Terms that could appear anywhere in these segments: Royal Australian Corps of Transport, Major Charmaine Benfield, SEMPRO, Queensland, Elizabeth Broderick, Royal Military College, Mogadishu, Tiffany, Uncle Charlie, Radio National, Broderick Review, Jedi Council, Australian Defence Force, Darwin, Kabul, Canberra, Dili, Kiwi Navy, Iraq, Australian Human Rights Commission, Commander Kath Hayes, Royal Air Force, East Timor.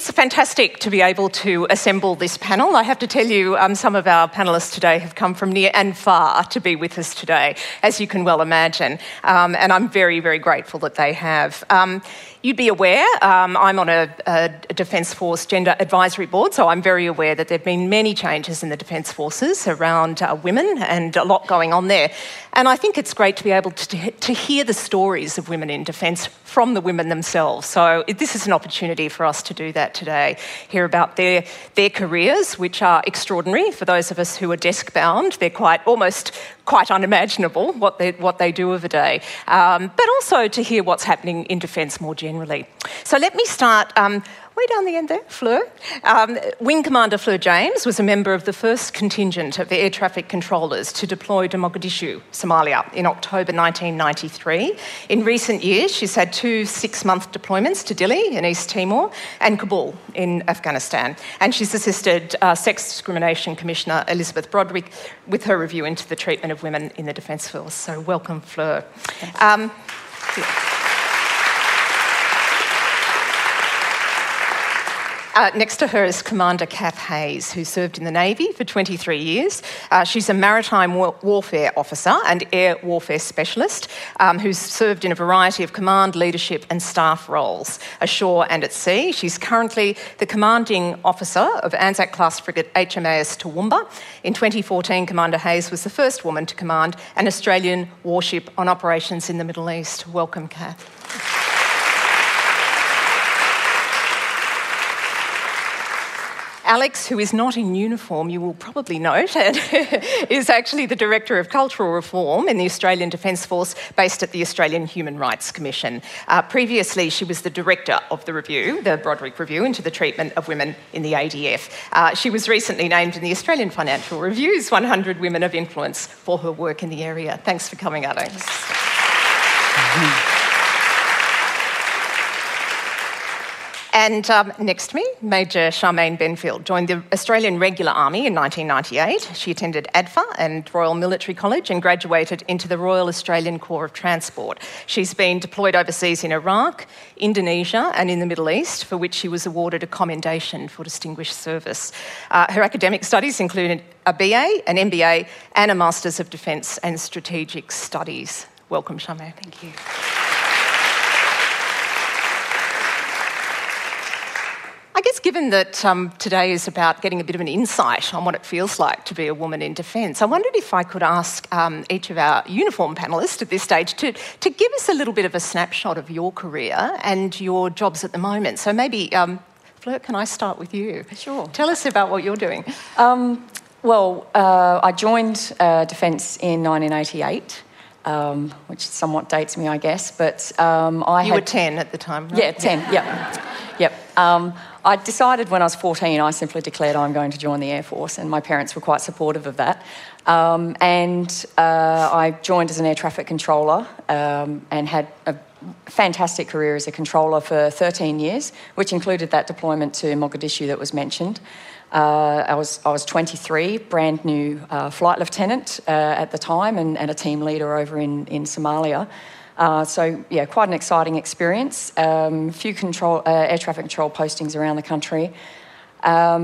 It's fantastic to be able to assemble this panel. I have to tell you, some of our panellists today have come from near and far to be with us today, as you can well imagine, and I'm very, very grateful that they have. You'd be aware, I'm on a Defence Force Gender Advisory Board, so I'm very aware that there have been many changes in the Defence Forces around women and a lot going on there. And I think it's great to be able to hear the stories of women in defence from the women themselves. So this is an opportunity for us to do that today, hear about their careers, which are extraordinary. For those of us who are desk-bound, they're almost quite unimaginable what they do of a day, but also to hear what's happening in defence more generally. So let me start way down the end there, Fleur. Wing Commander Fleur James was a member of the first contingent of air traffic controllers to deploy to Mogadishu, Somalia, in October 1993. In recent years, she's had two 6-month deployments to Dili in East Timor and Kabul in Afghanistan. And she's assisted Sex Discrimination Commissioner Elizabeth Broderick with her review into the treatment of women in the Defence Force. So welcome, Fleur. Next to her is Commander Kath Hayes, who served in the Navy for 23 years. She's a maritime warfare officer and air warfare specialist who's served in a variety of command, leadership and staff roles, ashore and at sea. She's currently the commanding officer of Anzac-class frigate HMAS Toowoomba. In 2014, Commander Hayes was the first woman to command an Australian warship on operations in the Middle East. Welcome, Kath. Alex, who is not in uniform, you will probably note, and is actually the Director of Cultural Reform in the Australian Defence Force, based at the Australian Human Rights Commission. Previously, she was the Director of the Review, the Broderick Review, into the treatment of women in the ADF. She was recently named in the Australian Financial Review's 100 Women of Influence for her work in the area. Thanks for coming, Alex. And next to me, Major Charmaine Benfield joined the Australian Regular Army in 1998. She attended ADFA and Royal Military College and graduated into the Royal Australian Corps of Transport. She's been deployed overseas in Iraq, Indonesia and in the Middle East, for which she was awarded a commendation for distinguished service. Her academic studies included a BA, an MBA and a Masters of Defence and Strategic Studies. Welcome, Charmaine. Thank you. I guess given that today is about getting a bit of an insight on what it feels like to be a woman in defence, I wondered if I could ask each of our uniform panellists at this stage to give us a little bit of a snapshot of your career and your jobs at the moment. So maybe, Fleur, can I start with you? Sure. Tell us about what you're doing. I joined Defence in 1988. Which somewhat dates me, I guess, but you were 10 at the time, right? Yeah, 10, yep. I decided when I was 14, I simply declared I'm going to join the Air Force, and my parents were quite supportive of that. I joined as an air traffic controller and had a fantastic career as a controller for 13 years, which included that deployment to Mogadishu that was mentioned. I was 23, brand new flight lieutenant at the time, and a team leader over in Somalia. Quite an exciting experience. Few air traffic control postings around the country. A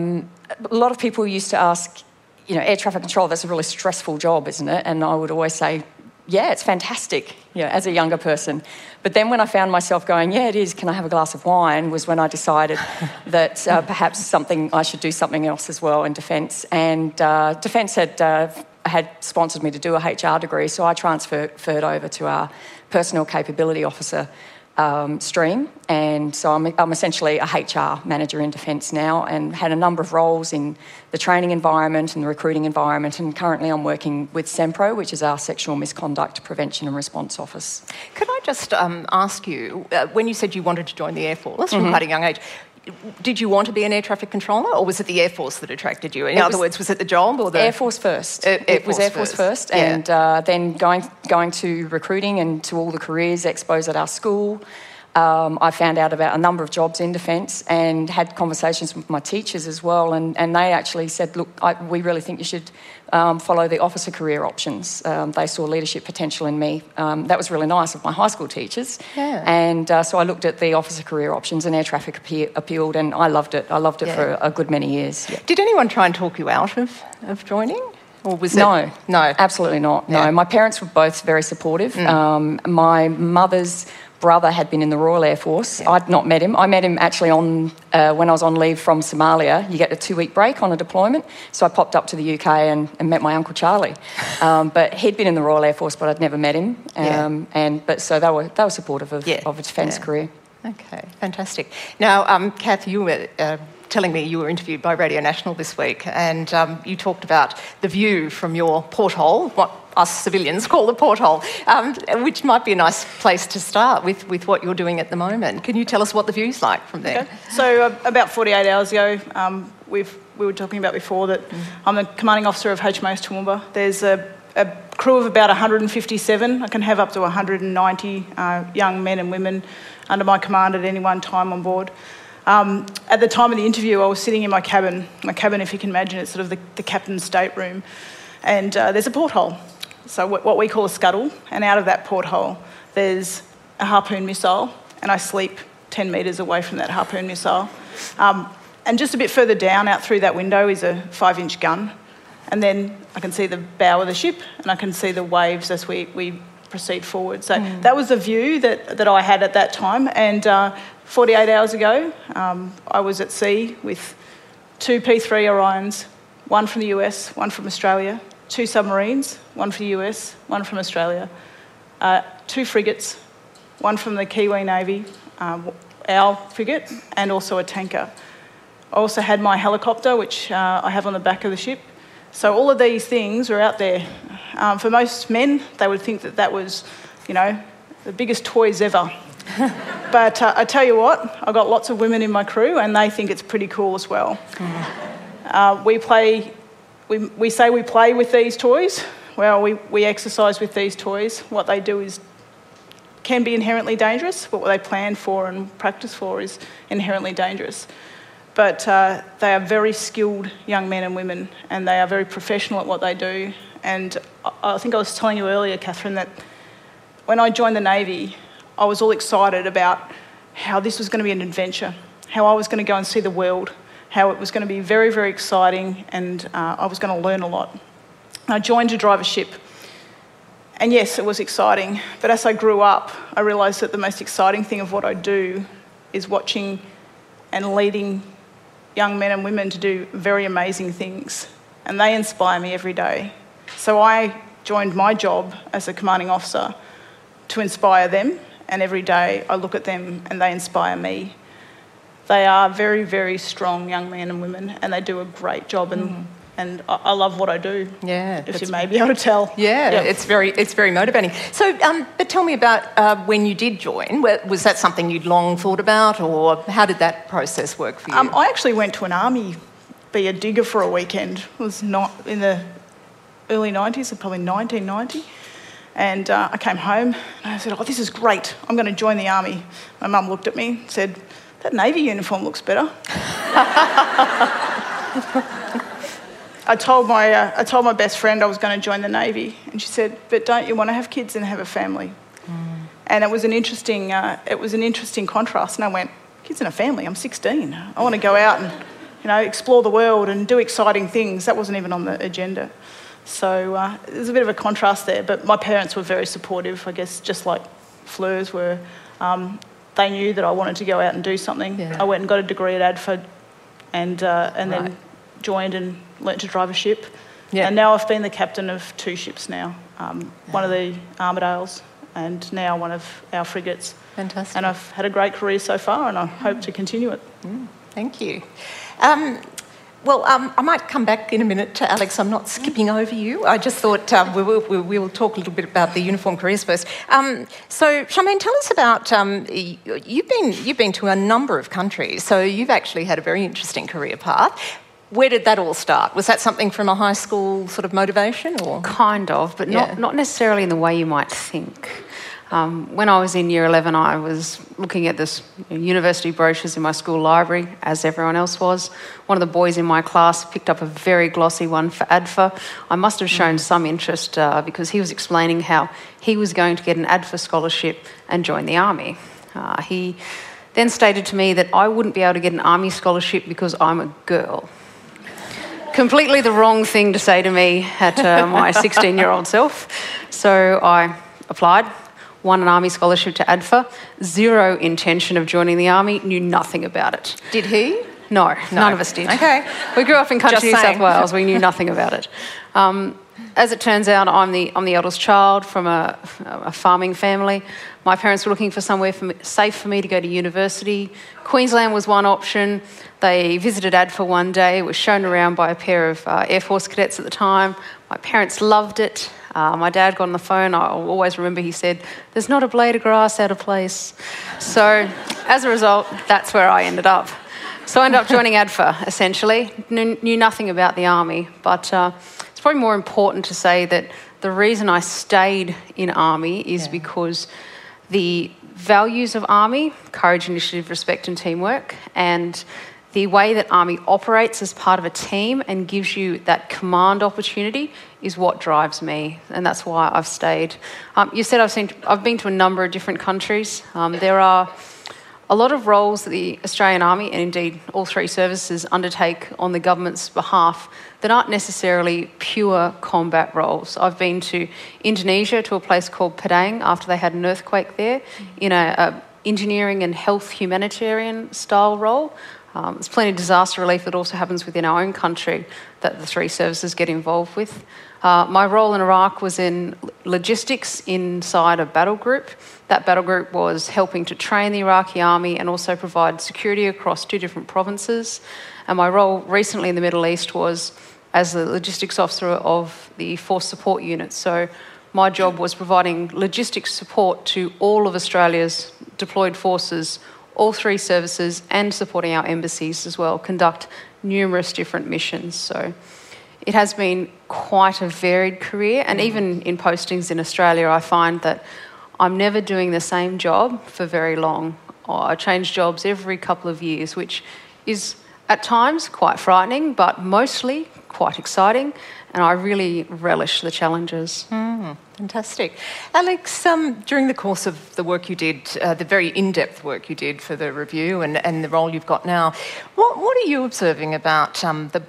lot of people used to ask, air traffic control, that's a really stressful job, isn't it? And I would always say, yeah, it's fantastic, as a younger person. But then when I found myself going, yeah, it is, can I have a glass of wine, was when I decided that perhaps I should do something else as well in defence. And defence had sponsored me to do a HR degree, so I transferred over to our Personal Capability Officer stream. And so I'm essentially a HR manager in defence now, and had a number of roles in the training environment and the recruiting environment, and currently I'm working with SEMPRO, which is our Sexual Misconduct Prevention and Response Office. Could I just ask you, when you said you wanted to join the Air Force from quite a young age, did you want to be an air traffic controller, or was it the Air Force that attracted you? In other words, was it the job or the... Air Force first. It was Air Force first. Yeah. And then going to recruiting and to all the careers expos at our school, I found out about a number of jobs in defence and had conversations with my teachers as well, and they actually said, look, we really think you should follow the officer career options. They saw leadership potential in me. That was really nice of my high school teachers. Yeah. And so I looked at the officer career options, and air traffic appealed, and I loved it. I loved it for a good many years. Yeah. Did anyone try and talk you out of joining? Or was it? No, absolutely not. No, my parents were both very supportive. My mother's brother had been in the Royal Air Force. Yeah. I'd not met him. I met him actually on when I was on leave from Somalia. You get a 2-week break on a deployment. So I popped up to the UK and met my Uncle Charlie. But he'd been in the Royal Air Force, but I'd never met him. So they were supportive of a defence career. Okay, fantastic. Now, Kath, you were telling me you were interviewed by Radio National this week, and you talked about the view from your porthole, what us civilians call the porthole, which might be a nice place to start with what you're doing at the moment. Can you tell us what the view's like from there? Okay. So about 48 hours ago, we were talking about before that I'm the commanding officer of HMAS Toowoomba. There's a crew of about 157. I can have up to 190 young men and women under my command at any one time on board. At the time of the interview, I was sitting in my cabin. My cabin, if you can imagine, it's sort of the captain's stateroom. And there's a porthole, so what we call a scuttle. And out of that porthole, there's a harpoon missile, and I sleep 10 metres away from that harpoon missile. And just a bit further down, out through that window, is a 5-inch gun. And then I can see the bow of the ship, and I can see the waves as we proceed forward. So that was the view that I had at that time. And 48 hours ago, I was at sea with 2 P3 Orions, one from the US, one from Australia, 2 submarines, one from the US, one from Australia, 2 frigates, one from the Kiwi Navy, our frigate, and also a tanker. I also had my helicopter, which I have on the back of the ship. So all of these things were out there. For most men, they would think that was, the biggest toys ever. But I tell you what, I got lots of women in my crew, and they think it's pretty cool as well. We say we play with these toys. Well, we exercise with these toys. What they do can be inherently dangerous, but what they plan for and practice for is inherently dangerous. But they are very skilled young men and women, and they are very professional at what they do. And I think I was telling you earlier, Catherine, that when I joined the Navy, I was all excited about how this was going to be an adventure, how I was going to go and see the world, how it was going to be very, very exciting, and I was going to learn a lot. I joined to drive a ship, and yes, it was exciting, but as I grew up, I realised that the most exciting thing of what I do is watching and leading young men and women to do very amazing things, and they inspire me every day. So I joined my job as a commanding officer to inspire them, and every day I look at them and they inspire me. They are very, very strong young men and women, and they do a great job, and I love what I do. Yeah, if you may be able to tell. Yeah, yep. It's very motivating. So, but tell me about when you did join. Was that something you'd long thought about, or how did that process work for you? I actually went to an army, be a digger for a weekend. It was not in the early 90s, so probably 1990. And I came home and I said, oh, this is great. I'm going to join the army. My mum looked at me and said, that Navy uniform looks better. I told my best friend I was going to join the Navy. And she said, but don't you want to have kids and have a family? And it was an interesting contrast. And I went, kids and a family? I'm 16. I want to go out and, explore the world and do exciting things. That wasn't even on the agenda. So there's a bit of a contrast there, but my parents were very supportive, I guess, just like Fleur's were. They knew that I wanted to go out and do something. Yeah. I went and got a degree at ADFA and then joined and learnt to drive a ship. Yeah. And now I've been the captain of 2 ships now, one of the Armidales and now one of our frigates. Fantastic. And I've had a great career so far, and I hope to continue it. Thank you. Well, I might come back in a minute to Alex. I'm not skipping over you. I just thought we'll talk a little bit about the uniform careers first. So, Charmaine, tell us about you've been to a number of countries, so you've actually had a very interesting career path. Where did that all start? Was that something from a high school sort of motivation, or kind of, but not necessarily in the way you might think. When I was in Year 11, I was looking at this university brochures in my school library, as everyone else was. One of the boys in my class picked up a very glossy one for ADFA. I must have shown some interest because he was explaining how he was going to get an ADFA scholarship and join the Army. He then stated to me that I wouldn't be able to get an Army scholarship because I'm a girl. Completely the wrong thing to say to me at my 16-year-old self. So I applied, won an Army scholarship to ADFA, zero intention of joining the Army, knew nothing about it. Did he? No, none of us did. Okay. We grew up in country New South Wales, we knew nothing about it. As it turns out, I'm the eldest child from a farming family. My parents were looking for somewhere safe for me to go to university. Queensland was one option. They visited ADFA one day. It was shown around by a pair of Air Force cadets at the time. My parents loved it. My dad got on the phone. I'll always remember he said, "There's not a blade of grass out of place." So as a result, that's where I ended up. So I ended up joining ADFA, essentially. Knew nothing about the Army, but... it's probably more important to say that the reason I stayed in Army is because the values of Army, courage, initiative, respect and teamwork, and the way that Army operates as part of a team and gives you that command opportunity is what drives me, and that's why I've stayed. You said I've been to a number of different countries. There are a lot of roles that the Australian Army, and indeed all three services, undertake on the government's behalf that aren't necessarily pure combat roles. I've been to Indonesia, to a place called Padang, after they had an earthquake there, in an engineering and health humanitarian style role. There's plenty of disaster relief that also happens within our own country that the three services get involved with. My role in Iraq was in logistics inside a battle group. That battle group was helping to train the Iraqi army and also provide security across two different provinces. And my role recently in the Middle East was as the logistics officer of the force support unit. So my job was providing logistics support to all of Australia's deployed forces, all three services, and supporting our embassies as well, conduct numerous different missions. So it has been quite a varied career, and even in postings in Australia, I find that I'm never doing the same job for very long. I change jobs every couple of years, which is at times quite frightening, but mostly quite exciting, and I really relish the challenges. Fantastic. Alex, during the course of the work you did, the very in-depth work you did for the review and the role you've got now, what are you observing about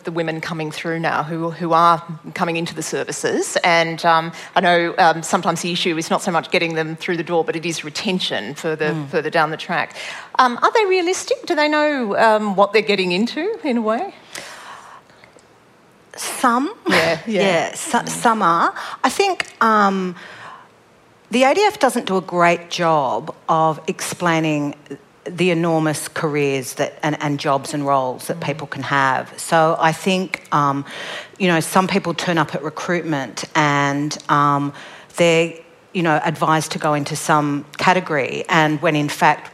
the women coming through now who are coming into the services? And I know sometimes the issue is not so much getting them through the door, but it is retention further down the track. Are they realistic? Do they know what they're getting into, in a way? Some, some are. I think the ADF doesn't do a great job of explaining the enormous careers that and jobs and roles that people can have. So I think, some people turn up at recruitment and they're, advised to go into some category, and when in fact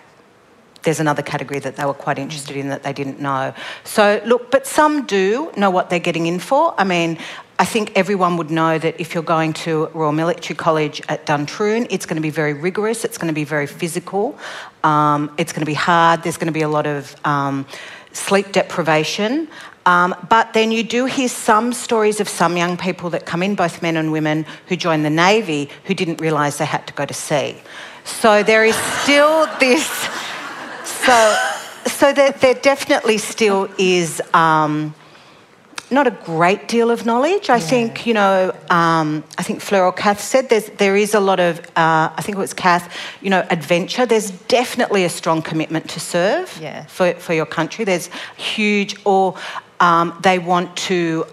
there's another category that they were quite interested in that they didn't know. So, look, but some do know what they're getting in for. I mean, I think everyone would know that if you're going to Royal Military College at Duntroon, it's going to be very rigorous, it's going to be very physical, it's going to be hard, there's going to be a lot of sleep deprivation. But then you do hear some stories of some young people that come in, both men and women, who join the Navy who didn't realise they had to go to sea. So there is still this... So there definitely still is not a great deal of knowledge. I think, I think Fleur or Kath said there is a lot of, I think it was Kath, adventure. There's definitely a strong commitment to serve for your country. There's huge they want to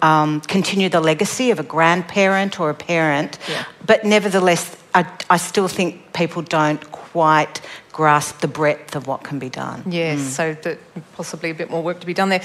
continue the legacy of a grandparent or a parent. Yeah. But nevertheless, I still think people don't quite grasp the breadth of what can be done. Yes, so possibly a bit more work to be done there.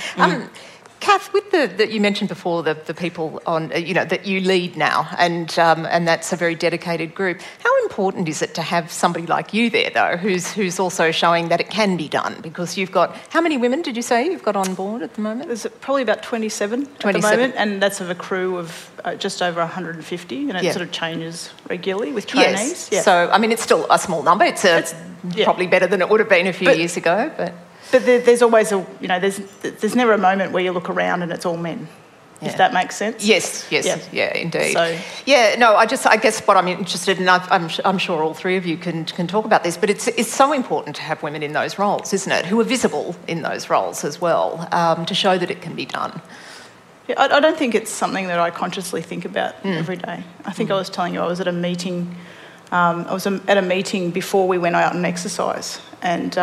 Kath, with that you mentioned before, the people on that you lead now, and that's a very dedicated group. How important is it to have somebody like you there, though, who's also showing that it can be done? Because you've got... How many women did you say you've got on board at the moment? There's probably about 27 at the moment, and that's of a crew of just over 150, and it sort of changes regularly with trainees. Yes. Yeah. So, I mean, it's still a small number. It's probably better than it would have been a few years ago, But there's always a... You know, there's never a moment where you look around and it's all men. Yeah. If that makes sense. Yes, indeed. So. Yeah, no, I guess what I'm interested in, I'm sure all three of you can talk about this, but it's so important to have women in those roles, isn't it, who are visible in those roles as well, to show that it can be done. Yeah, I don't think it's something that I consciously think about every day. I think I was telling you I was at a meeting... before we went out and exercise, and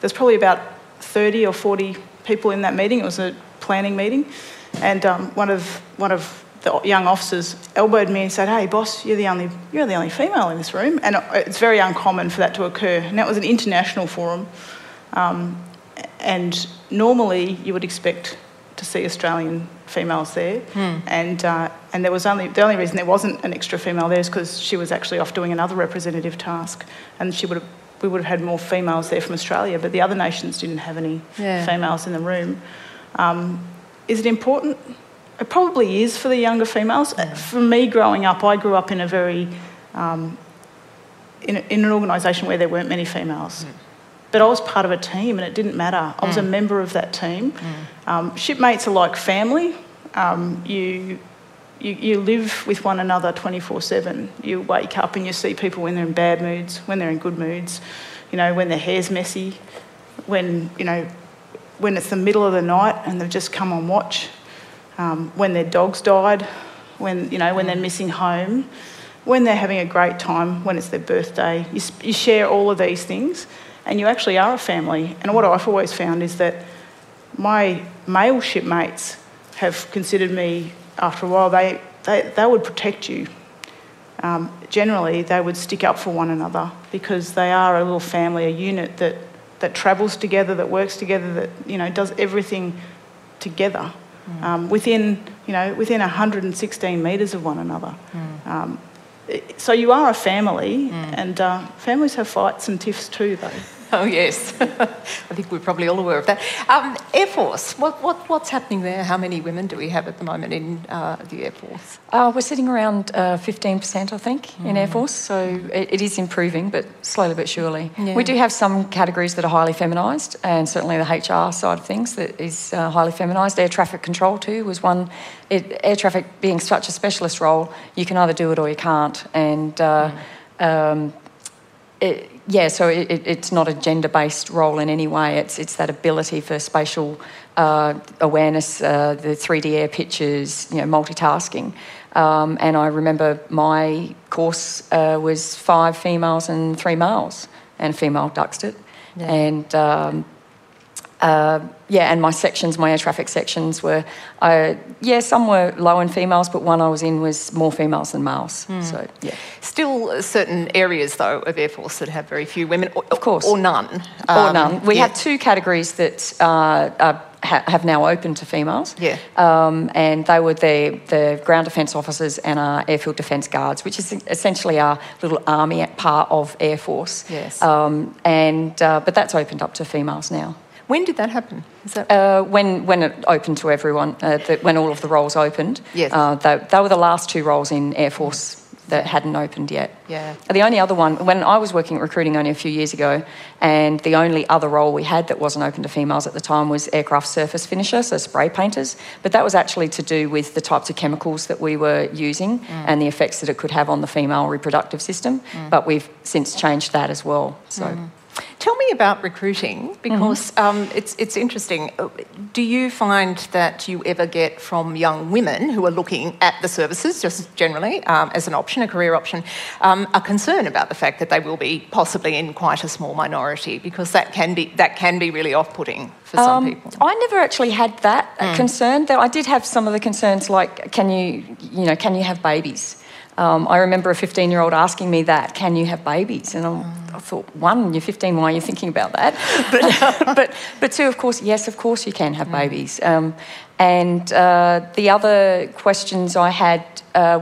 there's probably about 30 or 40 people in that meeting. It was a planning meeting, and one of the young officers elbowed me and said, "Hey, boss, you're the only female in this room," and it's very uncommon for that to occur. And that was an international forum, and normally you would expect to see Australian females there, and there was the only reason there wasn't an extra female there is because she was actually off doing another representative task, and we would have had more females there from Australia, but the other nations didn't have any females in the room. Is it important? It probably is for the younger females. For me, growing up, I grew up in a very in an organisation where there weren't many females. But I was part of a team, and it didn't matter. I was a member of that team. Shipmates are like family. You live with one another 24/7. You wake up and you see people when they're in bad moods, when they're in good moods, you know, when their hair's messy, when it's the middle of the night and they've just come on watch, when their dog's died, when they're missing home, when they're having a great time, when it's their birthday. You share all of these things. And you actually are a family. And what I've always found is that my male shipmates have considered me, after a while, they would protect you. Generally, they would stick up for one another because they are a little family, a unit that travels together, that works together, that, you know, does everything together within 116 metres of one another. So you are a family, and families have fights and tiffs too, though. Oh, yes. I think we're probably all aware of that. Air Force, what's happening there? How many women do we have at the moment in the Air Force? We're sitting around 15%, I think, in Air Force. So it is improving, but slowly but surely. Yeah. We do have some categories that are highly feminised, and certainly the HR side of things that is highly feminised. Air traffic control too was one. Air traffic being such a specialist role, you can either do it or you can't. And... it's not a gender-based role in any way. It's that ability for spatial awareness, the 3D air pictures, you know, multitasking. And I remember my course was 5 females and 3 males, and a female duxed it. Yeah. And... and my air traffic sections were, some were low in females, but one I was in was more females than males. So, yeah. Still certain areas, though, of Air Force that have very few women, of course. Or none. We have 2 categories that have now opened to females. Yeah. And they were the ground defence officers and our airfield defence guards, which is essentially our little army part of Air Force. Yes. But that's opened up to females now. When did that happen? Is that... when it opened to everyone, when all of the roles opened. Yes. They were the last 2 roles in Air Force that hadn't opened yet. Yeah. The only other one, when I was working at recruiting only a few years ago, and the only other role we had that wasn't open to females at the time was aircraft surface finisher, so spray painters. But that was actually to do with the types of chemicals that we were using and the effects that it could have on the female reproductive system. But we've since changed that as well. So. Tell me about recruiting, because it's interesting. Do you find that you ever get from young women who are looking at the services, just generally, as an option, a career option, a concern about the fact that they will be possibly in quite a small minority, because that can be really off-putting for some people? I never actually had that concern. Though I did have some of the concerns, like, can you have babies? I remember a 15-year-old asking me that, can you have babies? And I thought, one, you're 15, why are you thinking about that? But but two, of course, yes, of course you can have babies. The other questions I had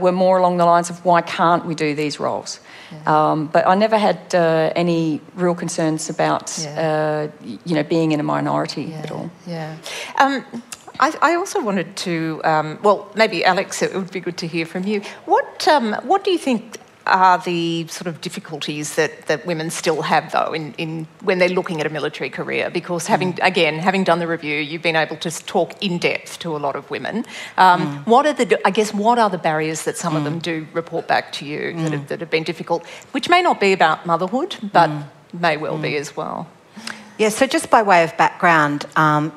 were more along the lines of why can't we do these roles? Yeah. But I never had any real concerns about, you know, being in a minority at all. Yeah. I also wanted to, well, maybe Alex, it would be good to hear from you. What do you think are the sort of difficulties that women still have, though, in when they're looking at a military career? Because having done the review, you've been able to talk in depth to a lot of women. What are the barriers that some of them do report back to you that have been difficult, which may not be about motherhood, but may well be as well? Yeah, so just by way of background,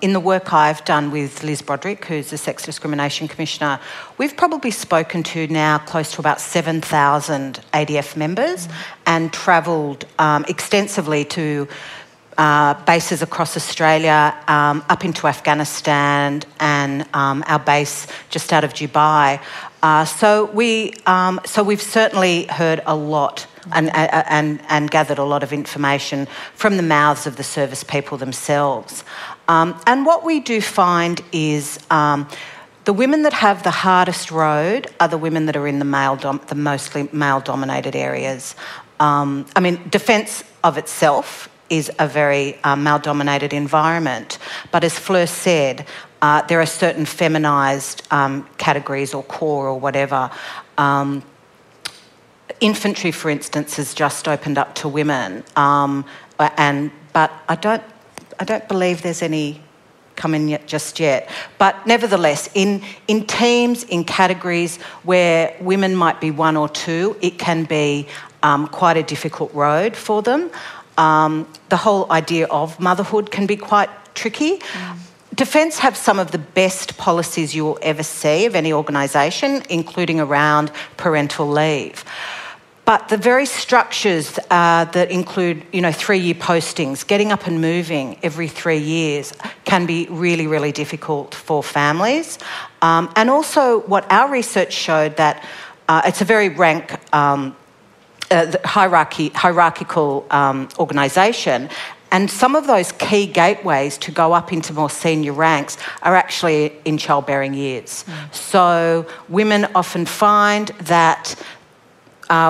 in the work I've done with Liz Broderick, who's the Sex Discrimination Commissioner, we've probably spoken to now close to about 7,000 ADF members and travelled extensively to bases across Australia, up into Afghanistan and our base just out of Dubai. So we've certainly heard a lot and gathered a lot of information from the mouths of the service people themselves. And what we do find is the women that have the hardest road are the women that are in the mostly male-dominated areas. I mean, defence of itself is a very male-dominated environment. But as Fleur said, there are certain feminised categories or corps or whatever. Infantry, for instance, has just opened up to women, but I don't believe there's any coming yet, just yet. But nevertheless, in teams, in categories where women might be one or two, it can be quite a difficult road for them. The whole idea of motherhood can be quite tricky. Defence have some of the best policies you will ever see of any organisation, including around parental leave. But the very structures that include, you know, 3-year postings, getting up and moving every 3 years can be really, really difficult for families. And also what our research showed that it's a very rank hierarchical organisation. And some of those key gateways to go up into more senior ranks are actually in childbearing years. So women often find that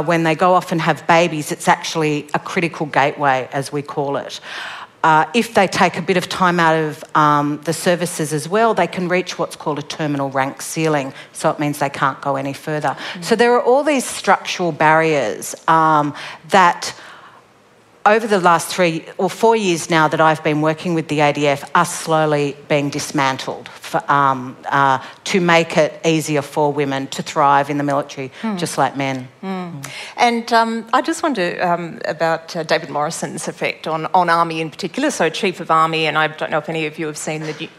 when they go off and have babies, it's actually a critical gateway, as we call it. If they take a bit of time out of the services as well, they can reach what's called a terminal rank ceiling, so it means they can't go any further. So there are all these structural barriers that over the last 3 or 4 years now that I've been working with the ADF are slowly being dismantled to make it easier for women to thrive in the military, just like men. And I just wonder about David Morrison's effect on Army in particular, so Chief of Army, and I don't know if any of you have seen the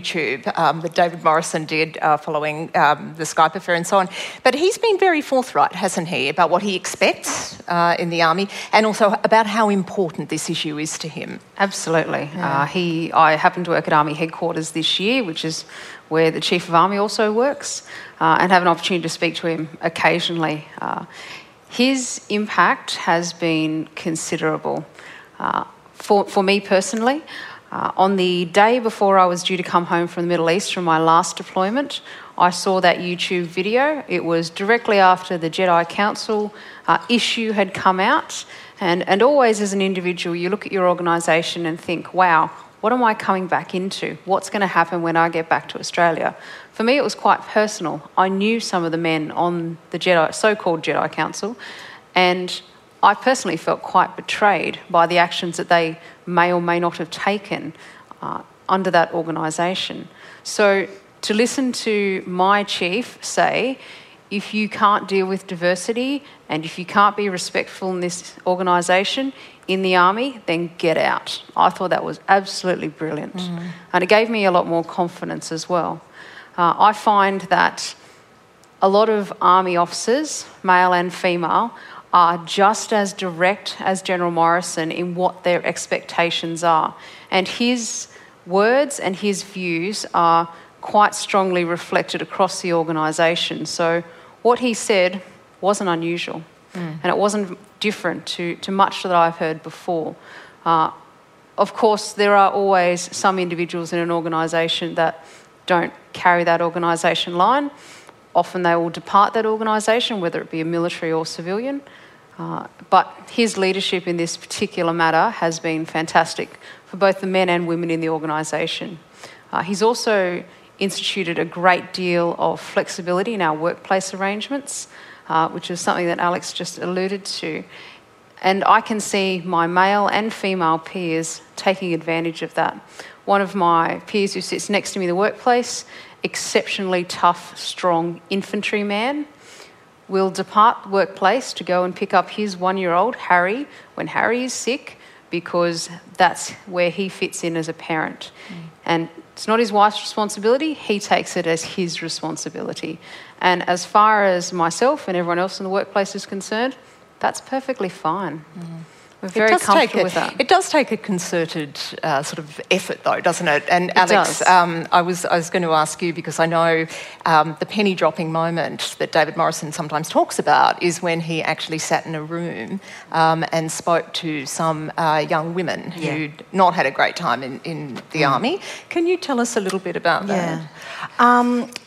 YouTube that David Morrison did following the Skype affair and so on. But he's been very forthright, hasn't he, about what he expects in the Army and also about how important this issue is to him. Absolutely. Yeah. I happen to work at Army Headquarters this year, which is where the Chief of Army also works, and have an opportunity to speak to him occasionally. His impact has been considerable. For me personally, on the day before I was due to come home from the Middle East from my last deployment, I saw that YouTube video. It was directly after the Jedi Council issue had come out. And always as an individual, you look at your organisation and think, wow, what am I coming back into? What's going to happen when I get back to Australia? For me, it was quite personal. I knew some of the men on the so-called Jedi Council, and I personally felt quite betrayed by the actions that they may or may not have taken under that organisation. So to listen to my chief say, if you can't deal with diversity and if you can't be respectful in this organisation, in the Army, then get out. I thought that was absolutely brilliant. And it gave me a lot more confidence as well. I find that a lot of Army officers, male and female, are just as direct as General Morrison in what their expectations are. And his words and his views are quite strongly reflected across the organisation. So what he said wasn't unusual. Mm. And it wasn't different to much that I've heard before. Of course, there are always some individuals in an organisation that don't carry that organisation line. Often they will depart that organisation, whether it be a military or civilian. But his leadership in this particular matter has been fantastic for both the men and women in the organisation. He's also instituted a great deal of flexibility in our workplace arrangements, which is something that Alex just alluded to. And I can see my male and female peers taking advantage of that. One of my peers who sits next to me in the workplace, exceptionally tough, strong infantryman, will depart the workplace to go and pick up his one-year-old, Harry, when Harry is sick, because that's where he fits in as a parent. Mm. And it's not his wife's responsibility, he takes it as his responsibility. And as far as myself and everyone else in the workplace is concerned, that's perfectly fine. Mm-hmm. We're very comfortable with that. It does take a concerted sort of effort, though, doesn't it? And Alex, I was going to ask you, because I know the penny-dropping moment that David Morrison sometimes talks about is when he actually sat in a room and spoke to some young women who'd not had a great time in the army. Can you tell us a little bit about that?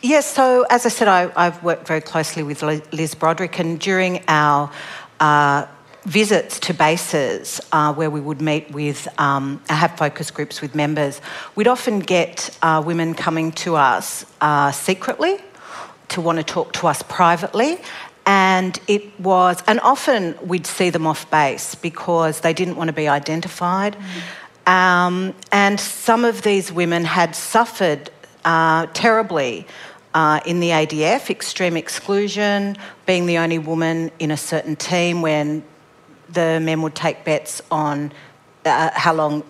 Yes, so as I said, I've worked very closely with Liz Broderick, and during our visits to bases where we would meet with, have focus groups with members, we'd often get women coming to us secretly to want to talk to us privately. And it was, and often we'd see them off base because they didn't want to be identified. Mm-hmm. And some of these women had suffered terribly in the ADF, extreme exclusion, being the only woman in a certain team when the men would take bets on how long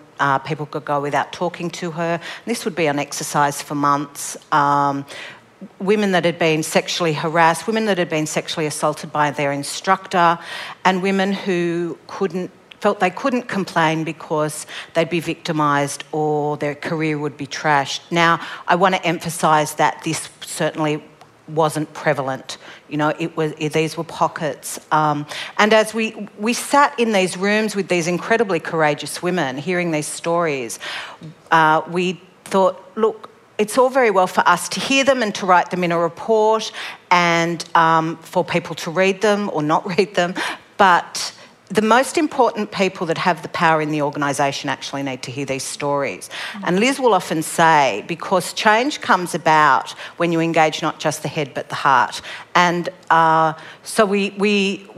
people could go without talking to her. This would be an exercise for months. Women that had been sexually harassed, women that had been sexually assaulted by their instructor, and women who felt they couldn't complain because they'd be victimised or their career would be trashed. Now, I want to emphasise that this certainly wasn't prevalent. You know, these were pockets. And as we sat in these rooms with these incredibly courageous women hearing these stories, we thought, look, it's all very well for us to hear them and to write them in a report and for people to read them or not read them, but the most important people that have the power in the organisation actually need to hear these stories. Mm-hmm. And Liz will often say, because change comes about when you engage not just the head but the heart. And so we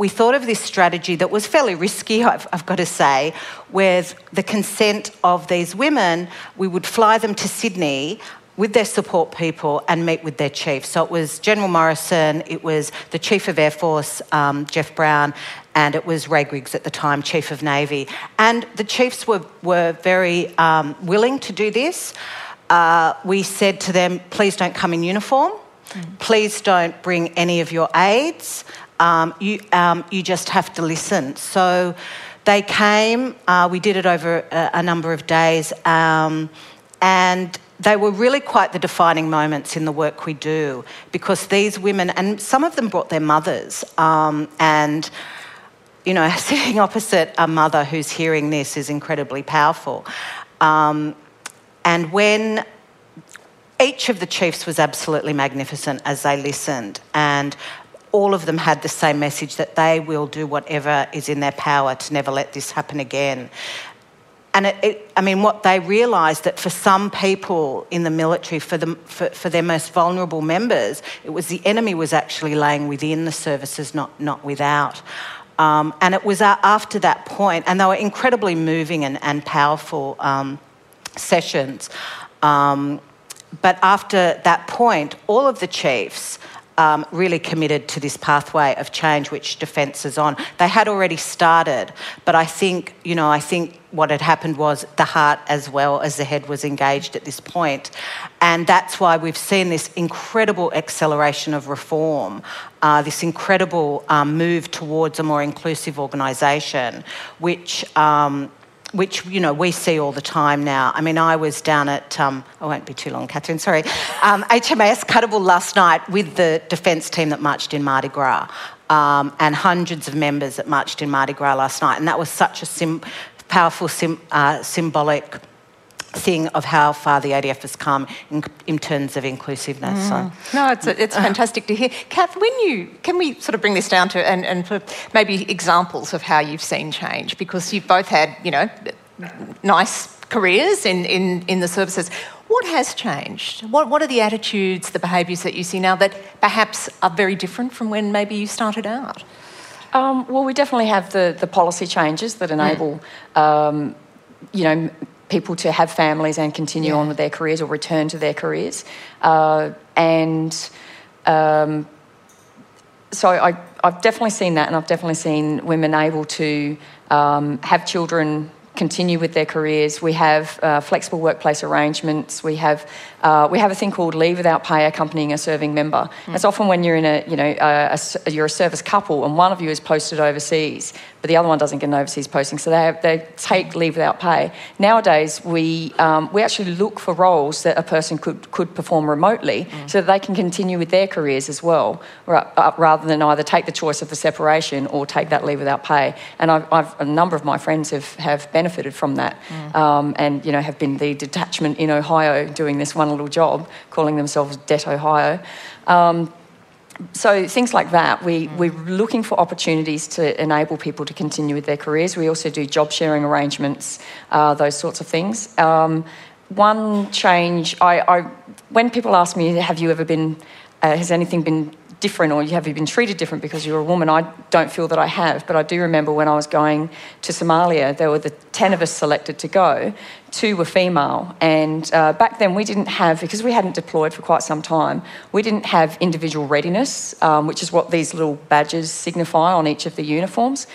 thought of this strategy that was fairly risky, I've got to say, with the consent of these women. We would fly them to Sydney with their support people and meet with their chief. So it was General Morrison, it was the Chief of Air Force, Jeff Brown, and it was Ray Griggs at the time, Chief of Navy. And the chiefs were very willing to do this. We said to them, please don't come in uniform. Mm. Please don't bring any of your aides. You just have to listen. So they came. We did it over a number of days. And they were really quite the defining moments in the work we do, because these women, and some of them brought their mothers, and, you know, sitting opposite a mother who's hearing this is incredibly powerful. And when each of the chiefs was absolutely magnificent as they listened, and all of them had the same message that they will do whatever is in their power to never let this happen again. And what they realised, that for some people in the military, for their most vulnerable members, it was the enemy was actually laying within the services, not without. And it was after that point, and they were incredibly moving and powerful sessions. But after that point, all of the chiefs really committed to this pathway of change which Defence is on. They had already started, but I think what had happened was the heart as well as the head was engaged at this point. And that's why we've seen this incredible acceleration of reform, this incredible move towards a more inclusive organisation, which, you know, we see all the time now. I mean, I was down at, I won't be too long, Catherine, sorry, HMAS Toowoomba last night with the defence team that marched in Mardi Gras. and hundreds of members that marched in Mardi Gras last night. And that was such a powerful symbolic thing of how far the ADF has come in terms of inclusiveness. Mm. So. No, it's fantastic to hear. Kath, can we sort of bring this down to, and for maybe examples of how you've seen change? Because you've both had, you know, nice careers in the services. What has changed? What are the attitudes, the behaviours that you see now that perhaps are very different from when maybe you started out? Well, we definitely have the policy changes that enable, you know, people to have families and continue on with their careers or return to their careers. So I've definitely seen that, and I've definitely seen women able to have children, continue with their careers. We have flexible workplace arrangements. We have a thing called leave without pay accompanying a serving member. It's often when you're in a, you know, you're a service couple and one of you is posted overseas, but the other one doesn't get an overseas posting, so they take leave without pay. Nowadays, we actually look for roles that a person could perform remotely, so that they can continue with their careers as well, rather than either take the choice of the separation or take that leave without pay. And I've a number of my friends have benefited from that, and you know, have been the detachment in Ohio doing this one little job, calling themselves Det Ohio. So things like that, we're looking for opportunities to enable people to continue with their careers. We also do job sharing arrangements, those sorts of things. One change, when people ask me, have you ever been, has anything been different, or have you been treated different because you're a woman, I don't feel that I have, but I do remember when I was going to Somalia, there were the 10 of us selected to go. 2 were female, and back then we didn't have, because we hadn't deployed for quite some time, we didn't have individual readiness, which is what these little badges signify on each of the uniforms,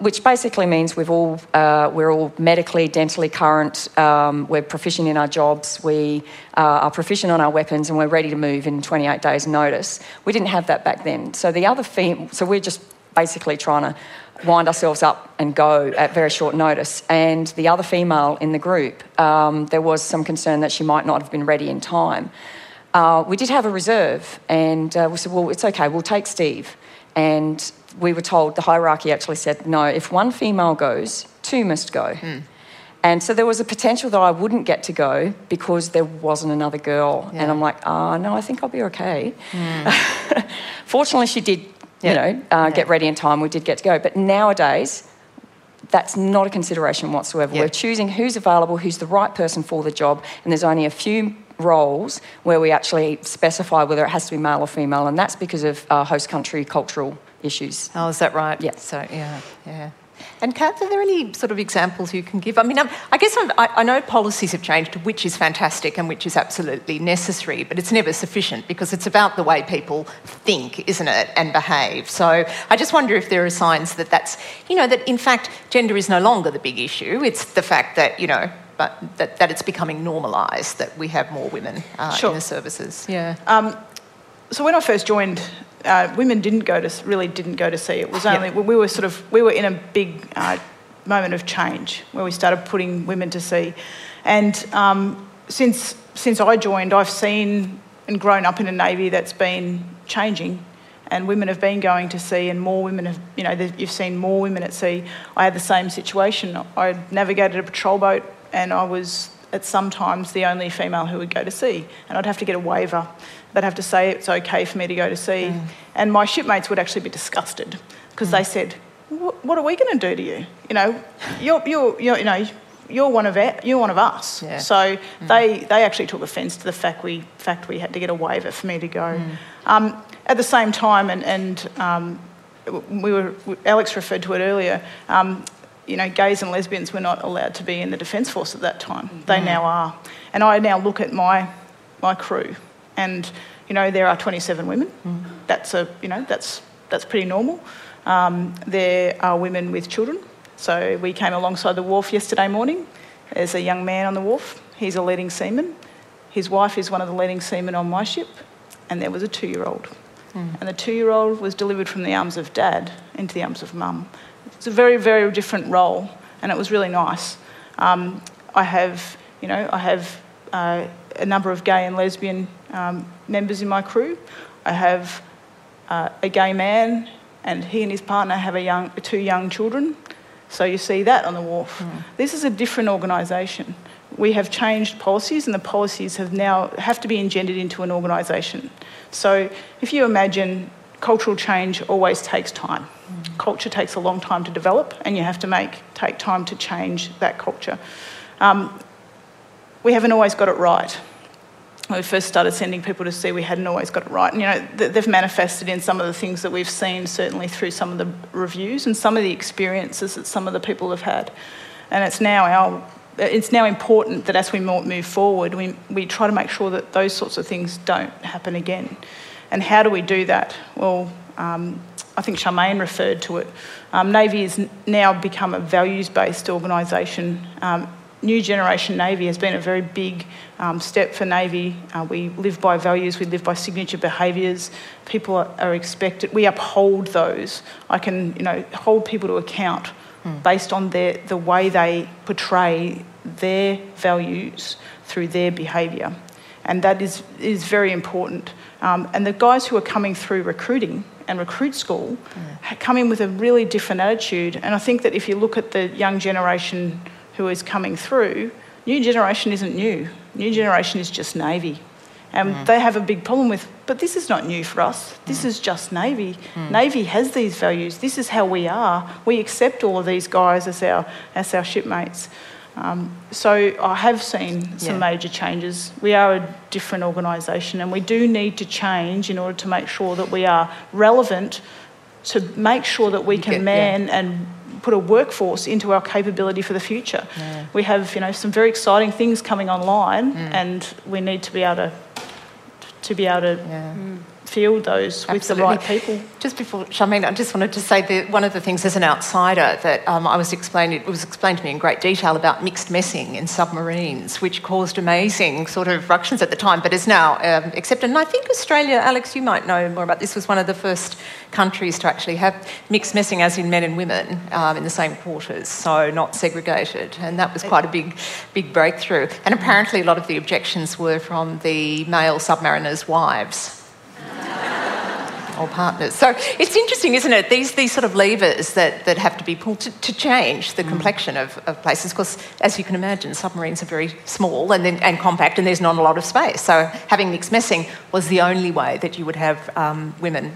which basically means we're all medically, dentally current, we're proficient in our jobs, we are proficient on our weapons, and we're ready to move in 28 days' notice. We didn't have that back then. So so we're just basically trying to wind ourselves up and go at very short notice. And the other female in the group, there was some concern that she might not have been ready in time. We did have a reserve, and we said, well, it's okay, we'll take Steve. And we were told, the hierarchy actually said, no, if one female goes, 2 must go. Mm. And so there was a potential that I wouldn't get to go because there wasn't another girl. Yeah. And I'm like, no, I think I'll be okay. Mm. Fortunately, she did, get ready in time. We did get to go. But nowadays, that's not a consideration whatsoever. Yep. We're choosing who's available, who's the right person for the job, and there's only a few roles where we actually specify whether it has to be male or female, and that's because of host country cultural issues. Oh, is that right? Yeah. So, yeah. And Kath, are there any sort of examples you can give? I mean, I guess I know policies have changed, which is fantastic and which is absolutely necessary, but it's never sufficient because it's about the way people think, isn't it, and behave. So I just wonder if there are signs that that's, you know, that in fact gender is no longer the big issue. It's the fact that, you know, but that it's becoming normalised, that we have more women in the services. Yeah. So when I first joined, women really didn't go to sea. It was only we were in a big moment of change where we started putting women to sea, and since I joined, I've seen and grown up in a navy that's been changing, and women have been going to sea, and more women have, you know, you've seen more women at sea. I had the same situation. I navigated a patrol boat, and I was at sometimes the only female who would go to sea, and I'd have to get a waiver. They'd have to say it's okay for me to go to sea. Mm. And my shipmates would actually be disgusted because they said, what are we going to do to you? You know, you're one of our, you're one of us. Yeah. So they actually took offence to the fact we had to get a waiver for me to go. Mm. At the same time, and Alex referred to it earlier, you know, gays and lesbians were not allowed to be in the Defence Force at that time. Mm. They now are. And I now look at my crew. And, you know, there are 27 women. Mm. That's pretty normal. There are women with children. So we came alongside the wharf yesterday morning. There's a young man on the wharf. He's a leading seaman. His wife is one of the leading seamen on my ship. And there was a 2-year-old. Mm. And the 2-year-old was delivered from the arms of Dad into the arms of Mum. It's a very, very different role. And it was really nice. I have a number of gay and lesbian members in my crew. I have a gay man and he and his partner have a two young children. So you see that on the wharf. Mm. This is a different organisation. We have changed policies, and the policies have now have to be engendered into an organisation. So if you imagine, cultural change always takes time. Mm. Culture takes a long time to develop, and you have to take time to change that culture. We haven't always got it right. When we first started sending people to sea, we hadn't always got it right. And, you know, they've manifested in some of the things that we've seen, certainly through some of the reviews and some of the experiences that some of the people have had. And it's now important that as we move forward, we try to make sure that those sorts of things don't happen again. And how do we do that? Well, I think Charmaine referred to it. Navy has now become a values-based organisation. New generation Navy has been a very big step for Navy. We live by values, we live by signature behaviours. People are expected, we uphold those. I can, you know, hold people to account based on the way they portray their values through their behaviour. And that is very important. And the guys who are coming through recruiting and recruit school come in with a really different attitude. And I think that if you look at the young generation who is coming through, new generation isn't new. New generation is just Navy. And they have a big problem with, but this is not new for us. This is just Navy. Navy has these values. This is how we are. We accept all of these guys as our shipmates. So I have seen some major changes. We are a different organisation, and we do need to change in order to make sure that we are relevant, to make sure that we can man and put a workforce into our capability for the future. Yeah. We have, you know, some very exciting things coming online, and we need to be able to field those with the right people. Just before, Charmaine, I just wanted to say that one of the things as an outsider that it was explained to me in great detail about mixed messing in submarines, which caused amazing sort of ructions at the time, but is now accepted. And I think Australia, Alex, you might know more about this, was one of the first countries to actually have mixed messing, as in men and women in the same quarters, so not segregated. And that was quite a big breakthrough. And apparently a lot of the objections were from the male submariners' wives. Or partners. So it's interesting, isn't it? These sort of levers that have to be pulled to change the complexion of places. Of course, as you can imagine, submarines are very small and compact, and there's not a lot of space. So having mixed messing was the only way that you would have women,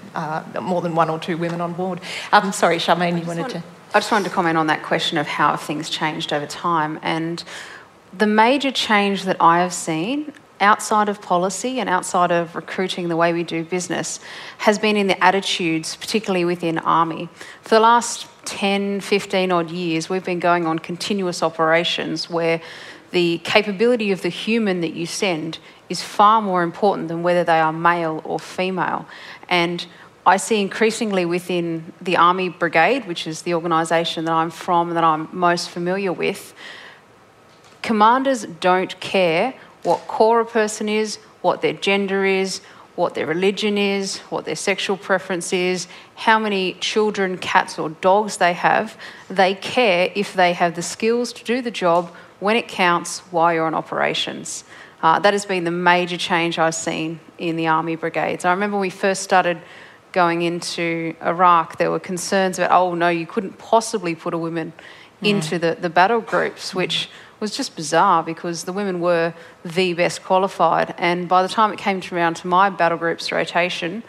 more than one or two women on board. I'm sorry, Charmaine, I just wanted to comment on that question of how have things changed over time. And the major change that I have seen outside of policy and outside of recruiting, the way we do business, has been in the attitudes, particularly within Army. For the last 10, 15 odd years, we've been going on continuous operations where the capability of the human that you send is far more important than whether they are male or female. And I see increasingly within the Army Brigade, which is the organisation that I'm from and that I'm most familiar with, commanders don't care what corps a person is, what their gender is, what their religion is, what their sexual preference is, how many children, cats or dogs they have. They care if they have the skills to do the job when it counts while you're on operations. That has been the major change I've seen in the Army brigades. I remember when we first started going into Iraq, there were concerns about, oh no, you couldn't possibly put a woman into the battle groups, which was just bizarre because the women were the best qualified. And by the time it came around to my battle group's rotation,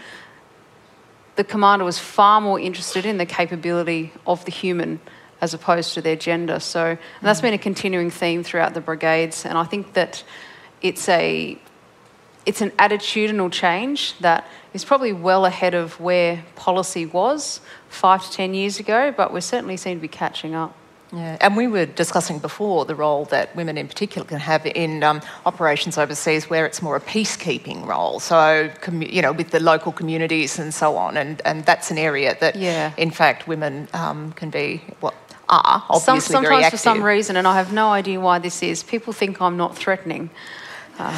the commander was far more interested in the capability of the human as opposed to their gender. So and that's been a continuing theme throughout the brigades. And I think that it's an attitudinal change that is probably well ahead of where policy was 5 to 10 years ago, but we certainly seem to be catching up. Yeah, and we were discussing before the role that women in particular can have in operations overseas where it's more a peacekeeping role, so, you know, with the local communities and so on, and that's an area that, in fact, women can be, well, are obviously sometimes very active. For some reason, and I have no idea why this is, people think I'm not threatening. Clearly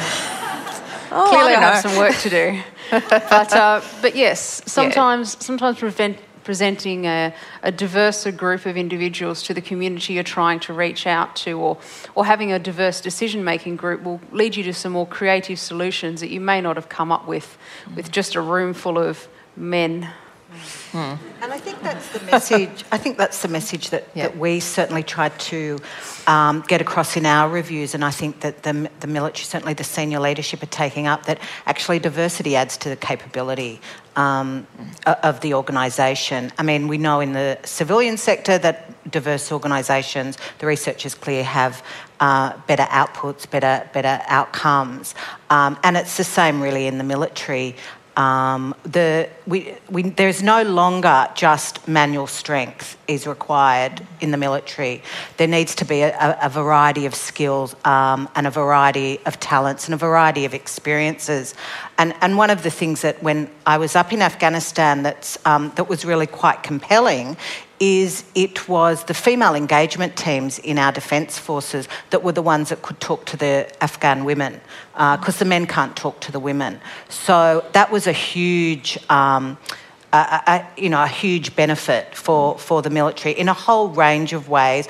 I have some work to do. But yes, sometimes presenting a diverse group of individuals to the community you're trying to reach out to, or having a diverse decision-making group will lead you to some more creative solutions that you may not have come up with just a room full of men. And I think that's the message. I think that's the message that, that we certainly tried to get across in our reviews, and I think that the military, certainly the senior leadership, are taking up that actually diversity adds to the capability of the organisation. I mean, we know in the civilian sector that diverse organisations, the research is clear, have better outputs, better outcomes, and it's the same really in the military. There's no longer just manual strength is required in the military. There needs to be a variety of skills and a variety of talents and a variety of experiences. And one of the things that when I was up in Afghanistan that was really quite compelling is it was the female engagement teams in our defence forces that were the ones that could talk to the Afghan women, because the men can't talk to the women. So that was a huge, a huge benefit for the military in a whole range of ways.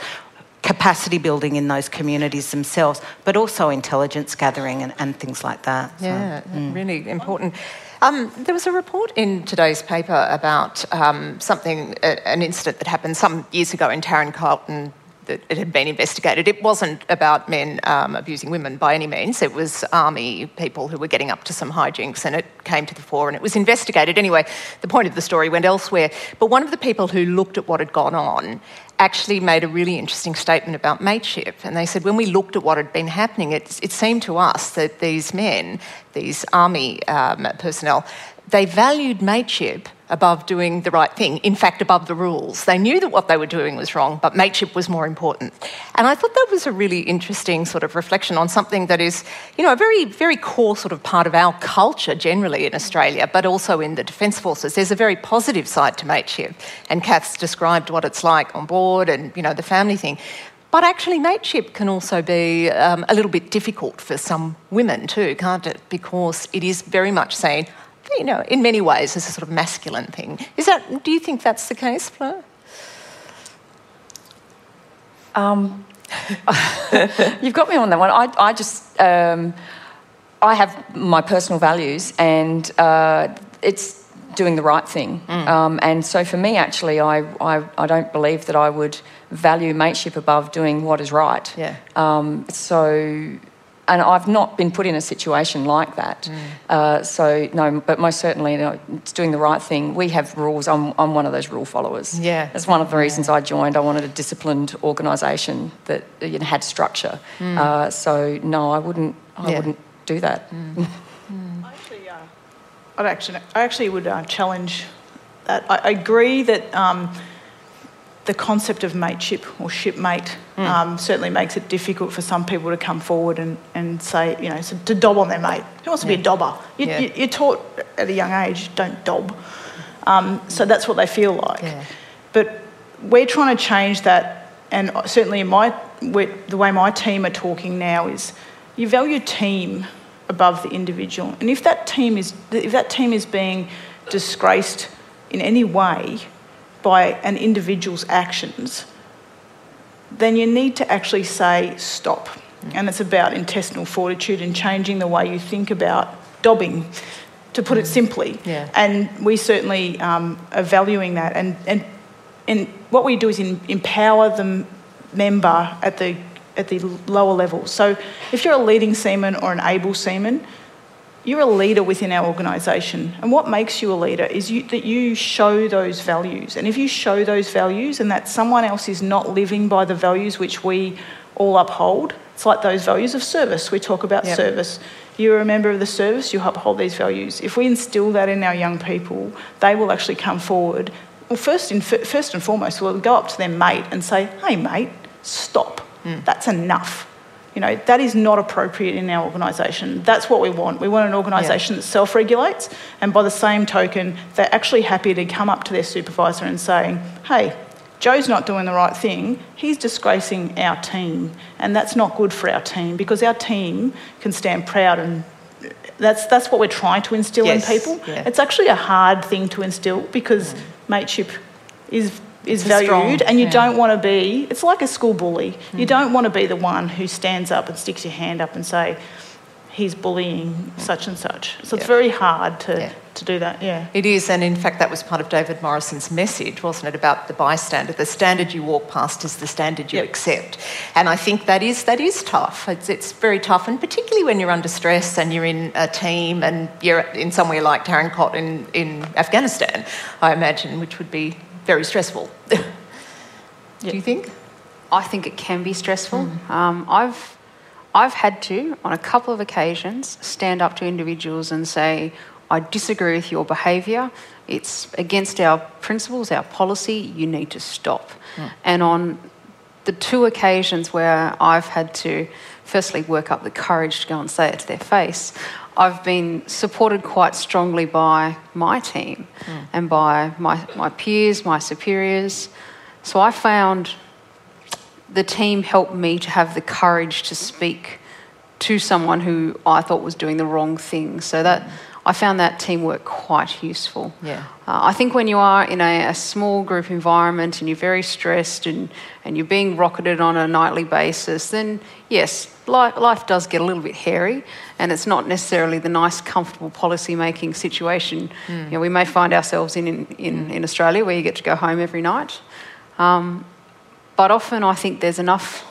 Capacity building in those communities themselves, but also intelligence gathering and things like that. Yeah, so, really important. There was a report in today's paper about an incident that happened some years ago in Tarrant Carlton that it had been investigated. It wasn't about men abusing women by any means. It was army people who were getting up to some hijinks, and it came to the fore and it was investigated. Anyway, the point of the story went elsewhere. But one of the people who looked at what had gone on actually made a really interesting statement about mateship. And they said, when we looked at what had been happening, it seemed to us that these men, these army personnel, they valued mateship above doing the right thing, in fact, above the rules. They knew that what they were doing was wrong, but mateship was more important. And I thought that was a really interesting sort of reflection on something that is, you know, a very, very core sort of part of our culture generally in Australia, but also in the Defence Forces. There's a very positive side to mateship, and Kath's described what it's like on board and, you know, the family thing. But actually, mateship can also be a little bit difficult for some women too, can't it? Because it is very much saying, you know, in many ways, it's a sort of masculine thing. Is that? Do you think that's the case, Fleur? You've got me on that one. I just, I have my personal values, and it's doing the right thing. And so for me, actually, I don't believe that I would value mateship above doing what is right. Yeah. And I've not been put in a situation like that. So, no, but most certainly, you know, it's doing the right thing. We have rules. I'm one of those rule followers. Yeah. That's one of the reasons I joined. I wanted a disciplined organisation that, you know, had structure. So, no, I wouldn't do that. I actually would challenge that. I agree that the concept of mateship or shipmate certainly makes it difficult for some people to come forward and say, you know, so to dob on their mate. Who wants to be a dobber? You're taught at a young age, don't dob. So that's what they feel like. Yeah. But we're trying to change that, and certainly in the way my team are talking now is you value team above the individual. And if that team is being disgraced in any way by an individual's actions, then you need to actually say stop. And it's about intestinal fortitude and changing the way you think about dobbing, to put it simply. Yeah. And we certainly are valuing that. And what we do is empower the member at the lower level. So if you're a leading seaman or an able seaman, you're a leader within our organisation, and what makes you a leader is that you show those values. And if you show those values and that someone else is not living by the values which we all uphold, it's like those values of service. We talk about service. You're a member of the service, you uphold these values. If we instill that in our young people, they will actually come forward. Well, first and foremost, we'll go up to their mate and say, hey, mate, stop. That's enough. You know, that is not appropriate in our organisation. That's what we want. We want an organisation that self-regulates, and by the same token, they're actually happy to come up to their supervisor and saying, hey, Joe's not doing the right thing. He's disgracing our team, and that's not good for our team, because our team can stand proud, and that's what we're trying to instill in people. Yeah. It's actually a hard thing to instill, because mateship is valued, and you don't want to be... It's like a school bully. You don't want to be the one who stands up and sticks your hand up and say, he's bullying such and such. So it's very hard to do that, It is, and in fact that was part of David Morrison's message, wasn't it, about the bystander. The standard you walk past is the standard you accept. And I think that is tough. It's very tough, and particularly when you're under stress and you're in a team and you're in somewhere like Tarancot in Afghanistan, I imagine, which would be very stressful. Do you think? I think it can be stressful. I've had to, on a couple of occasions, stand up to individuals and say, I disagree with your behaviour, it's against our principles, our policy, you need to stop. And on the two occasions where I've had to firstly work up the courage to go and say it to their face, I've been supported quite strongly by my team and by my peers, my superiors. So I found the team helped me to have the courage to speak to someone who I thought was doing the wrong thing. So that I found that teamwork quite useful. I think when you are in a small group environment and you're very stressed and you're being rocketed on a nightly basis, then yes, life does get a little bit hairy, and it's not necessarily the nice, comfortable policy-making situation. You know, we may find ourselves in Australia where you get to go home every night. But often I think there's enough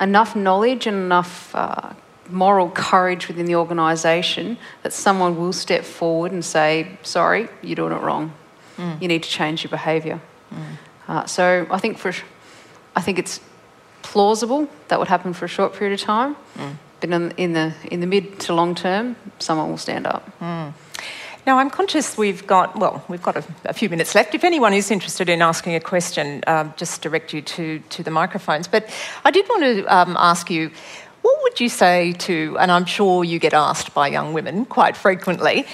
knowledge and enough moral courage within the organisation that someone will step forward and say, sorry, you're doing it wrong. You need to change your behaviour. So I think it's plausible that would happen for a short period of time, but in the mid to long term, someone will stand up. Now, I'm conscious we've got a few minutes left. If anyone is interested in asking a question, just direct you to the microphones. But I did want to ask you, what would you say to, and I'm sure you get asked by young women quite frequently,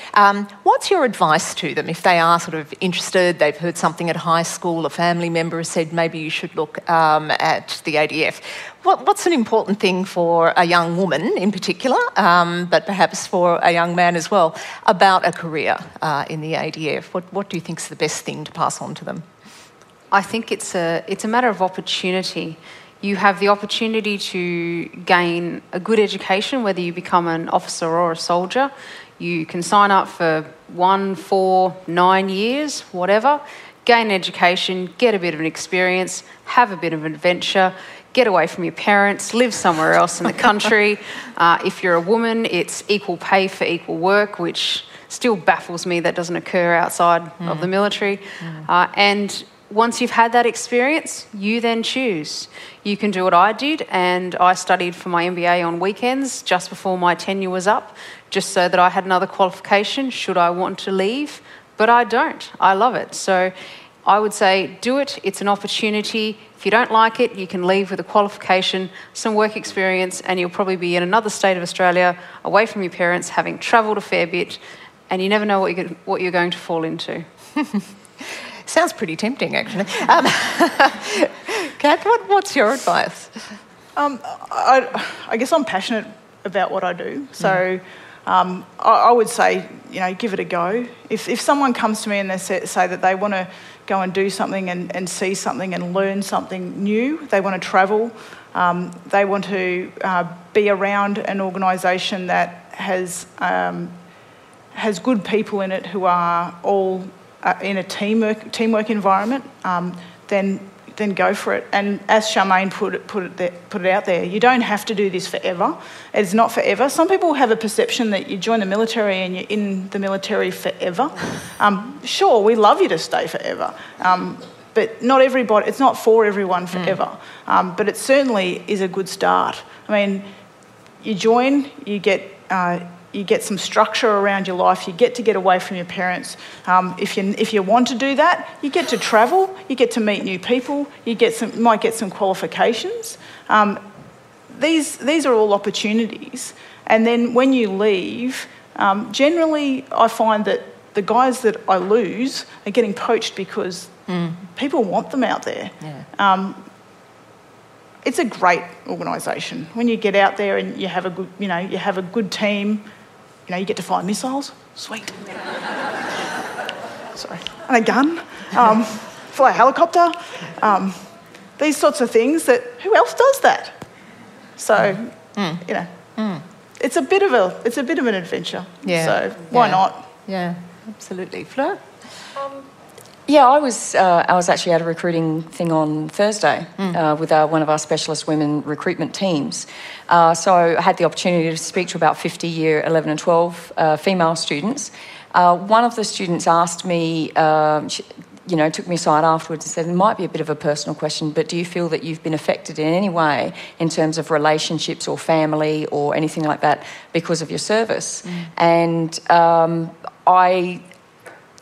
what's your advice to them if they are sort of interested, they've heard something at high school, a family member has said maybe you should look at the ADF. What's an important thing for a young woman in particular, but perhaps for a young man as well, about a career in the ADF? What do you think is the best thing to pass on to them? I think it's a matter of opportunity. You have the opportunity to gain a good education, whether you become an officer or a soldier. You can sign up for 1, 4, 9 years, whatever, gain education, get a bit of an experience, have a bit of an adventure, get away from your parents, live somewhere else in the country. If you're a woman, it's equal pay for equal work, which still baffles me. That doesn't occur outside of the military. And once you've had that experience, you then choose. You can do what I did, and I studied for my MBA on weekends just before my tenure was up, just so that I had another qualification should I want to leave, but I don't. I love it. So I would say do it. It's an opportunity. If you don't like it, you can leave with a qualification, some work experience, and you'll probably be in another state of Australia, away from your parents, having travelled a fair bit, and you never know what you're going to fall into. Sounds pretty tempting, actually. Kath, what's your advice? I guess I'm passionate about what I do. So I would say, you know, give it a go. If someone comes to me and they say that they want to go and do something and see something and learn something new, they want to travel, they want to be around an organisation that has good people in it who are all in a teamwork environment, then go for it. And as Charmaine put it out there, you don't have to do this forever. It's not forever. Some people have a perception that you join the military and you're in the military forever. Sure, we love you to stay forever, but not everybody. It's not for everyone forever. But it certainly is a good start. I mean, you join, you get. You get some structure around your life. You get to get away from your parents. If you want to do that, you get to travel. You get to meet new people. You might get some qualifications. These are all opportunities. And then when you leave, generally I find that the guys that I lose are getting poached because people want them out there. It's a great organisation. When you get out there and you have a good team. You know, you get to fire missiles. Sweet. Sorry. And a gun. Fly a helicopter. These sorts of things that, who else does that? So, you know, it's a bit of an adventure. Yeah. So why not? Yeah, absolutely. Fleur? Yeah, I was actually at a recruiting thing on Thursday with one of our specialist women recruitment teams. So I had the opportunity to speak to about 50 Year 11 and 12 female students. One of the students asked me, she took me aside afterwards and said, it might be a bit of a personal question, but do you feel that you've been affected in any way in terms of relationships or family or anything like that because of your service? And I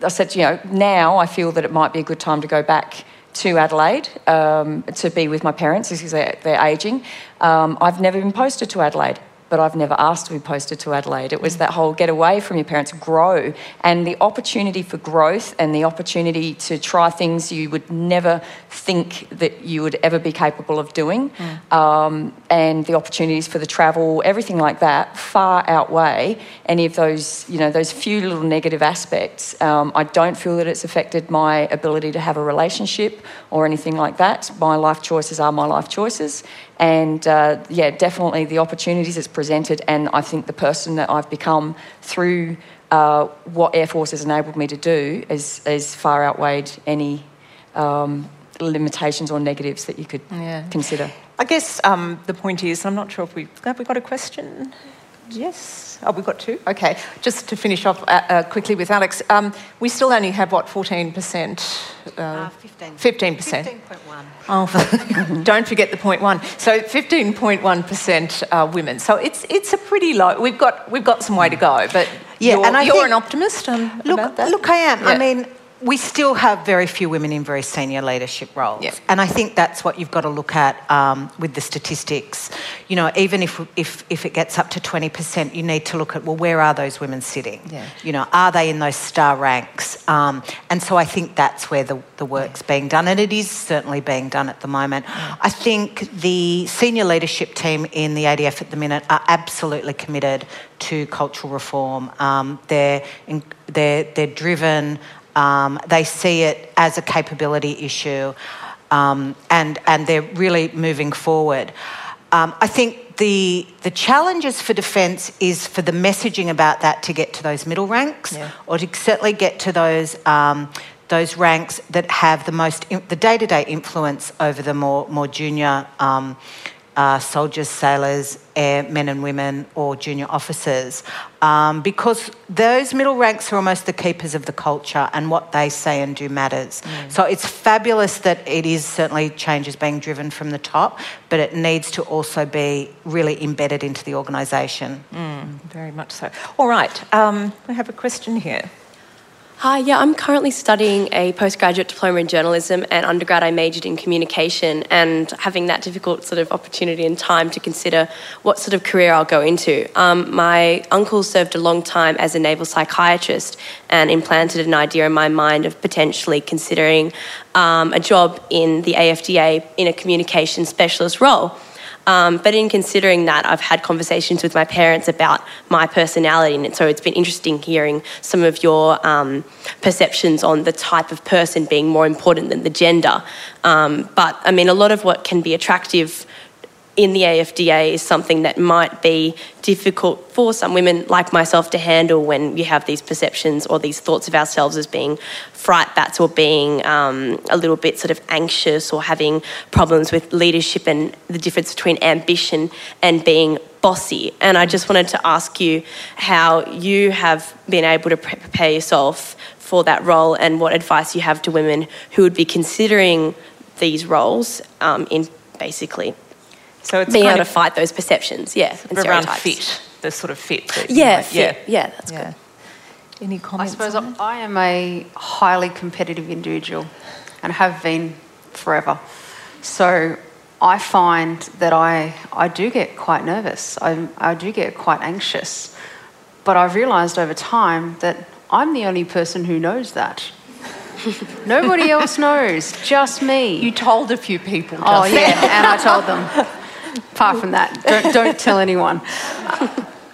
said, now I feel that it might be a good time to go back to Adelaide to be with my parents because they're ageing. I've never been posted to Adelaide, but I've never asked to be posted to Adelaide. It was that whole get away from your parents, grow, and the opportunity for growth and the opportunity to try things you would never think that you would ever be capable of doing, and the opportunities for the travel, everything like that, far outweigh any of those, those few little negative aspects. I don't feel that it's affected my ability to have a relationship or anything like that. My life choices are my life choices. And, definitely the opportunities it's presented, and I think the person that I've become through what Air Force has enabled me to do is far outweighed any limitations or negatives that you could consider. I guess the point is, I'm not sure if have we got a question? Yes. Oh, we've got two. Okay. Just to finish off quickly with Alex, we still only have, 14%? 15. 15%. 15.1. Oh, don't forget the 0.1. So 15.1% are women. So it's a pretty low. We've got some way to go, but you're an optimist about that? Look, I am. Yeah. I mean, we still have very few women in very senior leadership roles. Yep. And I think that's what you've got to look at with the statistics. Even if it gets up to 20%, you need to look at, where are those women sitting? Yeah. Are they in those star ranks? And so I think that's where the work's being done, and it is certainly being done at the moment. I think the senior leadership team in the ADF at the minute are absolutely committed to cultural reform. They're driven... they see it as a capability issue, and they're really moving forward. I think the challenges for Defence is for the messaging about that to get to those middle ranks, or to certainly get to those ranks that have the day-to-day influence over the more junior soldiers, sailors, men and women, or junior officers, because those middle ranks are almost the keepers of the culture, and what they say and do matters. So it's fabulous that it is certainly changes being driven from the top, but it needs to also be really embedded into the organisation. Very much so. All right, we have a question here. Hi, I'm currently studying a postgraduate diploma in journalism, and undergrad I majored in communication, and having that difficult sort of opportunity and time to consider what sort of career I'll go into. My uncle served a long time as a naval psychiatrist and implanted an idea in my mind of potentially considering a job in the AFDA in a communication specialist role. But in considering that, I've had conversations with my parents about my personality, and so it's been interesting hearing some of your perceptions on the type of person being more important than the gender. But, I mean, a lot of what can be attractive in the AFDA is something that might be difficult for some women like myself to handle when you have these perceptions or these thoughts of ourselves as being fright bats, or being a little bit sort of anxious, or having problems with leadership and the difference between ambition and being bossy. And I just wanted to ask you how you have been able to prepare yourself for that role, and what advice you have to women who would be considering these roles in basically... So it's being able to fight those perceptions, and around fit, the sort of fit. That's good. Any comments? I suppose I am a highly competitive individual, and have been forever. So I find that I do get quite nervous. I do get quite anxious, but I've realised over time that I'm the only person who knows that. Nobody else knows, just me. You told a few people. Oh yeah, and I told them. Apart from that, don't tell anyone.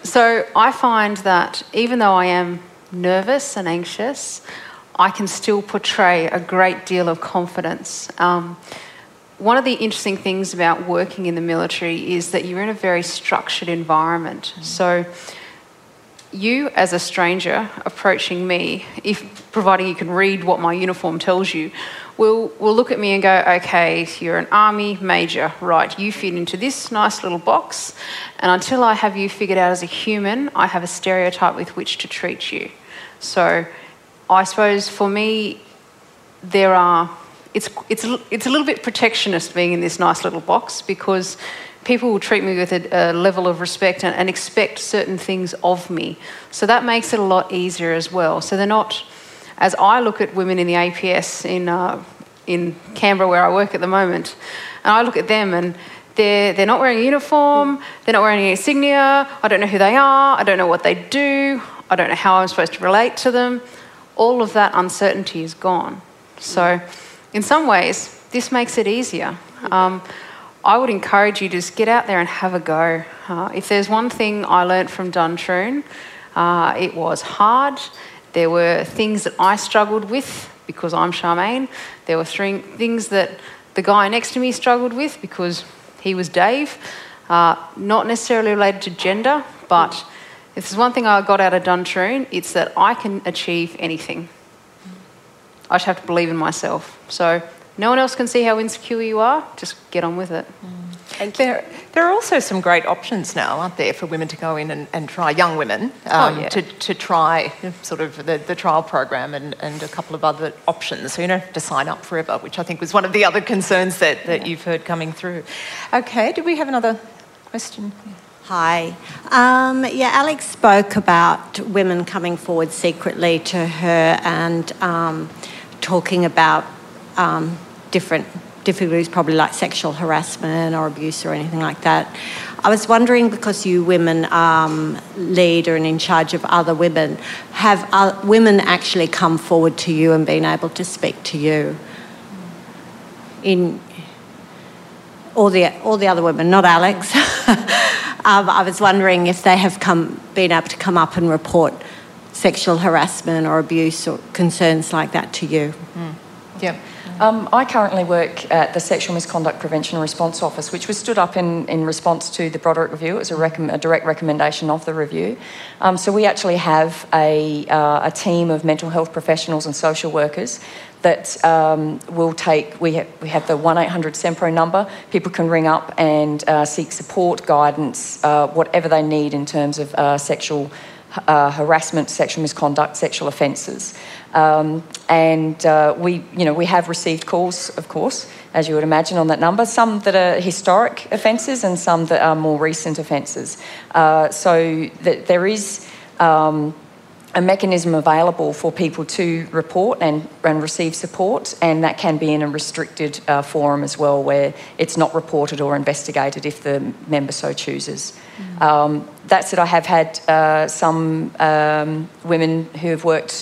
So I find that even though I am nervous and anxious, I can still portray a great deal of confidence. One of the interesting things about working in the military is that you're in a very structured environment. Mm. So you, as a stranger approaching me, providing you can read what my uniform tells you, will look at me and go, okay, you're an army major, right, you fit into this nice little box, and until I have you figured out as a human, I have a stereotype with which to treat you. So I suppose for me, there are... It's a little bit protectionist being in this nice little box, because people will treat me with a level of respect and expect certain things of me. So that makes it a lot easier as well. So they're not, as I look at women in the APS in Canberra where I work at the moment, and I look at them and they're not wearing a uniform, they're not wearing any insignia, I don't know who they are, I don't know what they do, I don't know how I'm supposed to relate to them. All of that uncertainty is gone. So... in some ways, this makes it easier. I would encourage you to just get out there and have a go. If there's one thing I learnt from Duntroon, it was hard. There were things that I struggled with because I'm Charmaine. There were things that the guy next to me struggled with because he was Dave. Not necessarily related to gender, but if there's one thing I got out of Duntroon, it's that I can achieve anything. I just have to believe in myself. So no one else can see how insecure you are. Just get on with it. Mm. Thank you. There are also some great options now, aren't there, for women to go in and try, young women, to try sort of the trial program and a couple of other options. So you don't have to sign up forever, which I think was one of the other concerns that you've heard coming through. Okay, do we have another question? Yeah. Hi. Alex spoke about women coming forward secretly to her and... talking about different difficulties, probably like sexual harassment or abuse or anything like that. I was wondering, because you women lead and in charge of other women, have women actually come forward to you and been able to speak to you? In all the other women, not Alex. I was wondering if they have been able to come up and report sexual harassment or abuse or concerns like that to you. Mm. Yeah. I currently work at the Sexual Misconduct Prevention and Response Office, which was stood up in response to the Broderick Review. It was a direct recommendation of the review. So we actually have a team of mental health professionals and social workers that will take... We have the 1800 SEMPRO number. People can ring up and seek support, guidance, whatever they need in terms of sexual... harassment, sexual misconduct, sexual offences, and we have received calls, of course, as you would imagine, on that number. Some that are historic offences and some that are more recent offences. There is a mechanism available for people to report and receive support, and that can be in a restricted forum as well, where it's not reported or investigated if the member so chooses. Mm. That said, I have had some women who have worked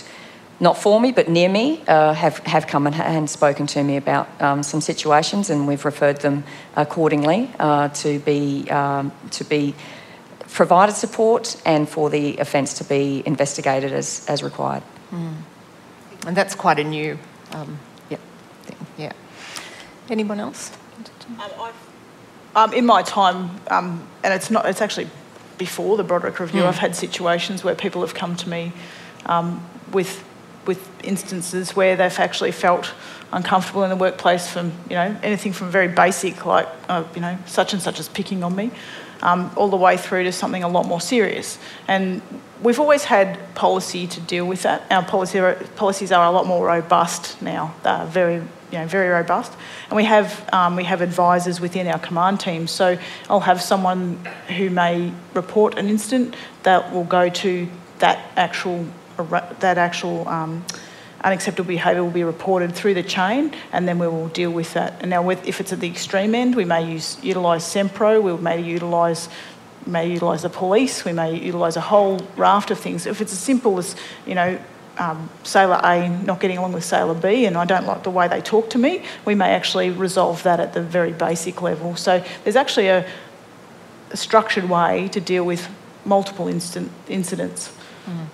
not for me but near me have come and spoken to me about some situations, and we've referred them accordingly to be provided support and for the offence to be investigated as required. Mm. And that's quite a new thing. Yeah. Anyone else? In my time, and it's actually before the Broderick Review, I've had situations where people have come to me with instances where they've actually felt uncomfortable in the workplace from, anything from very basic, like, such and such is picking on me, all the way through to something a lot more serious. And we've always had policy to deal with that. Our policies are a lot more robust now. They're very robust. And we have advisors within our command team. So I'll have someone who may report an incident that will go to that actual unacceptable behaviour will be reported through the chain, and then we will deal with that. And now, if it's at the extreme end, we may utilise SEMPRO, we may utilise the police, we may utilise a whole raft of things. If it's as simple as, Sailor A not getting along with Sailor B and I don't like the way they talk to me, we may actually resolve that at the very basic level. So there's actually a structured way to deal with multiple incidents. Mm.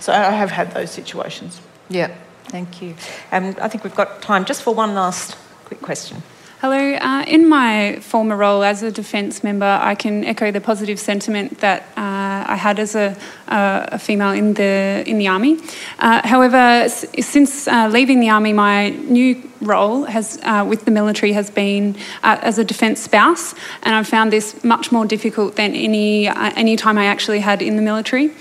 So I have had those situations. Yeah, thank you. I think we've got time just for one last quick question. Hello. In my former role as a defence member, I can echo the positive sentiment that I had as a female in the army. However, since leaving the army, my new role has with the military has been as a defence spouse, and I've found this much more difficult than any time I actually had in the military.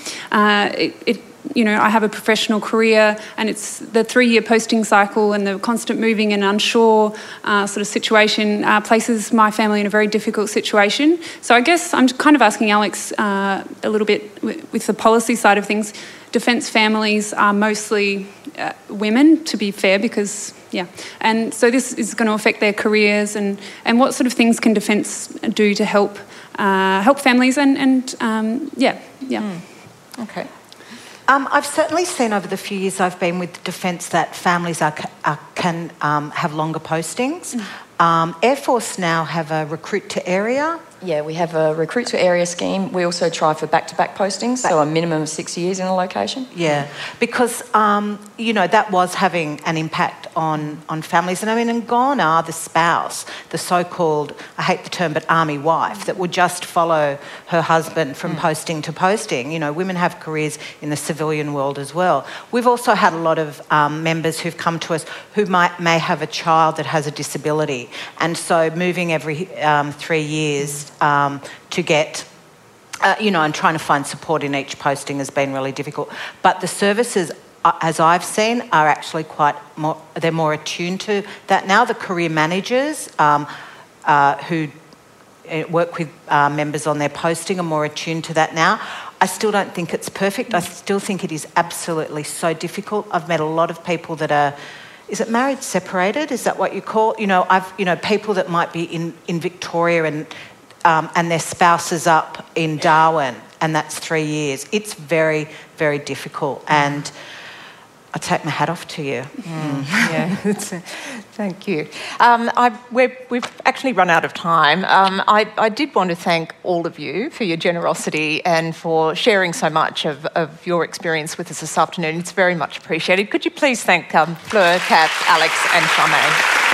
You know, I have a professional career, and it's the 3-year posting cycle and the constant moving and unsure sort of situation places my family in a very difficult situation. So I guess I'm kind of asking Alex a little bit with the policy side of things. Defence families are mostly women, to be fair, because, yeah. And so this is going to affect their careers, and what sort of things can defence do to help help families and Okay. I've certainly seen over the few years I've been with Defence that families can have longer postings. Mm. Air Force now have a recruit to area. Yeah, we have a recruit to area scheme. We also try for back-to-back postings, so a minimum of 6 years in a location. Yeah, because, you know, that was having an impact on families. And I mean, and gone are the spouse, the so-called, I hate the term, but army wife that would just follow her husband from posting to posting. You know, women have careers in the civilian world as well. We've also had a lot of members who've come to us who may have a child that has a disability. And so moving every 3 years... to get, you know, and trying to find support in each posting has been really difficult. But the services, as I've seen, are actually they're more attuned to that now. The career managers who work with members on their posting are more attuned to that now. I still don't think it's perfect. I still think it is absolutely so difficult. I've met a lot of people that are... Is it married separated? Is that what you call... You know, people that might be in Victoria and their spouse is up in Darwin, and that's 3 years. It's very, very difficult, and I take my hat off to you. Mm. Yeah, thank you. We've actually run out of time. I did want to thank all of you for your generosity and for sharing so much of your experience with us this afternoon. It's very much appreciated. Could you please thank Fleur, Kath, Alex and Charmaine?